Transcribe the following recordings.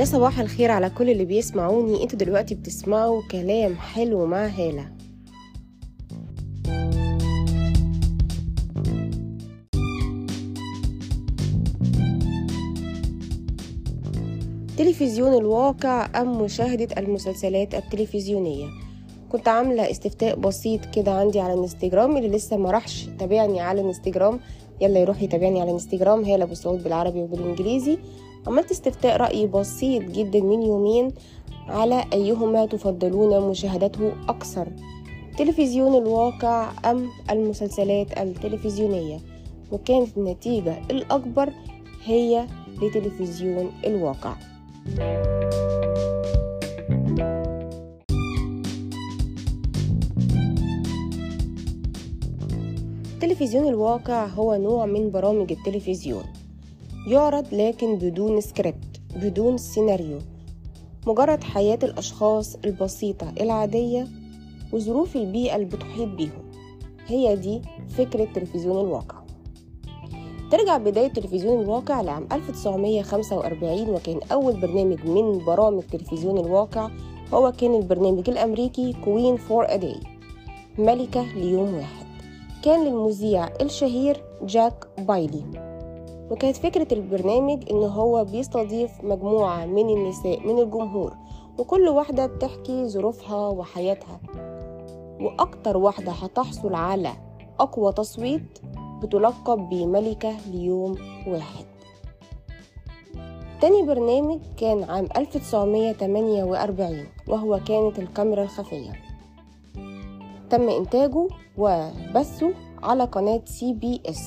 يا صباح الخير على كل اللي بيسمعوني. انتوا دلوقتي بتسمعوا كلام حلو مع هالة. تلفزيون الواقع أم مشاهدة المسلسلات التلفزيونية؟ كنت عاملة استفتاء بسيط كده عندي على الانستجرام، اللي لسه ما راحش تابعني على الانستجرام يلا يروح يتابعني على الانستجرام، هالة أبو سعود بالعربي وبالانجليزي. عملت استفتاء رأي بسيط جدا من يومين على أيهما تفضلون مشاهدته أكثر، تلفزيون الواقع أم المسلسلات التلفزيونية، وكانت النتيجة الأكبر هي لتلفزيون الواقع. تلفزيون الواقع هو نوع من برامج التلفزيون يعرض لكن بدون سكريبت، بدون سيناريو، مجرد حياة الأشخاص البسيطة العادية وظروف البيئة اللي بتحيط بيهم. هي دي فكرة تلفزيون الواقع. ترجع بداية تلفزيون الواقع لعام 1945، وكان أول برنامج من برامج تلفزيون الواقع هو كان البرنامج الأمريكي Queen for a Day، ملكة ليوم واحد، كان للمذيع الشهير جاك بايلي. وكانت فكرة البرنامج إن هو بيستضيف مجموعة من النساء من الجمهور، وكل واحدة بتحكي ظروفها وحياتها، وأكتر واحدة هتحصل على أقوى تصويت بتلقب بملكة ليوم واحد. تاني برنامج كان عام 1948، وهو كانت الكاميرا الخفية، تم إنتاجه وبثه على قناة CBS.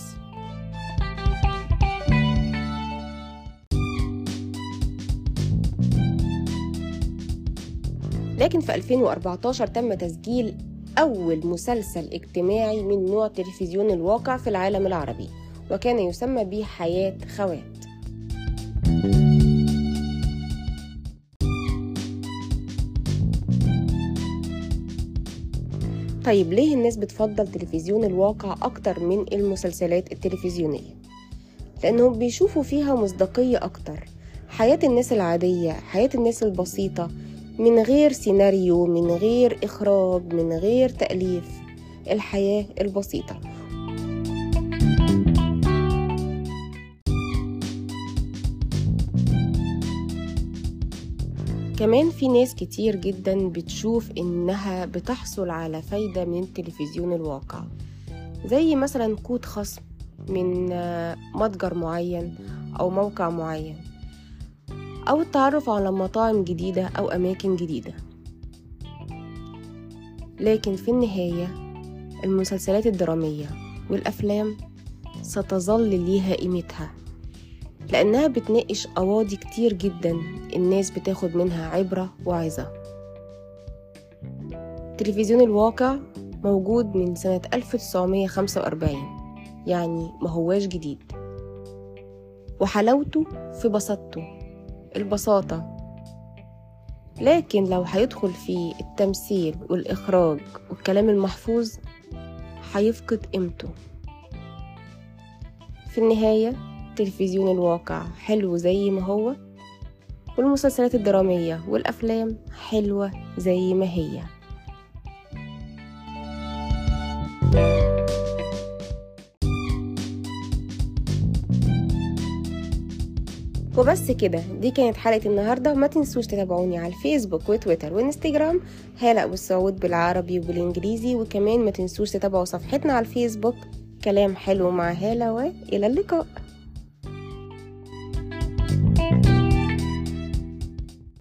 لكن في 2014 تم تسجيل أول مسلسل اجتماعي من نوع تلفزيون الواقع في العالم العربي، وكان يسمى به حياة خوات. طيب ليه الناس بتفضل تلفزيون الواقع أكتر من المسلسلات التلفزيونية؟ لأنهم بيشوفوا فيها مصداقية أكتر، حياة الناس العادية، حياة الناس البسيطة، من غير سيناريو، من غير إخراج، من غير تأليف، الحياة البسيطة. كمان في ناس كتير جدا بتشوف إنها بتحصل على فايدة من تلفزيون الواقع، زي مثلا كود خصم من متجر معين أو موقع معين، أو التعرف على مطاعم جديدة أو أماكن جديدة. لكن في النهاية المسلسلات الدرامية والأفلام ستظل ليها قيمتها، لأنها بتناقش قضايا كتير جدا الناس بتاخد منها عبرة وعظة. تلفزيون الواقع موجود من سنة 1945، يعني ما هواش جديد، وحلاوته في بساطته، البساطة. لكن لو هيدخل فيه التمثيل والإخراج والكلام المحفوظ هيفقد قيمته. في النهاية تلفزيون الواقع حلو زي ما هو، والمسلسلات الدرامية والأفلام حلوة زي ما هي. وبس كده، دي كانت حلقة النهاردة. ما تنسوش تتابعوني على الفيسبوك وتويتر وانستجرام، هالة بالسعود بالعربي وبالانجليزي، وكمان ما تنسوش تتابعوا صفحتنا على الفيسبوك كلام حلو مع هالة، وإلى اللقاء.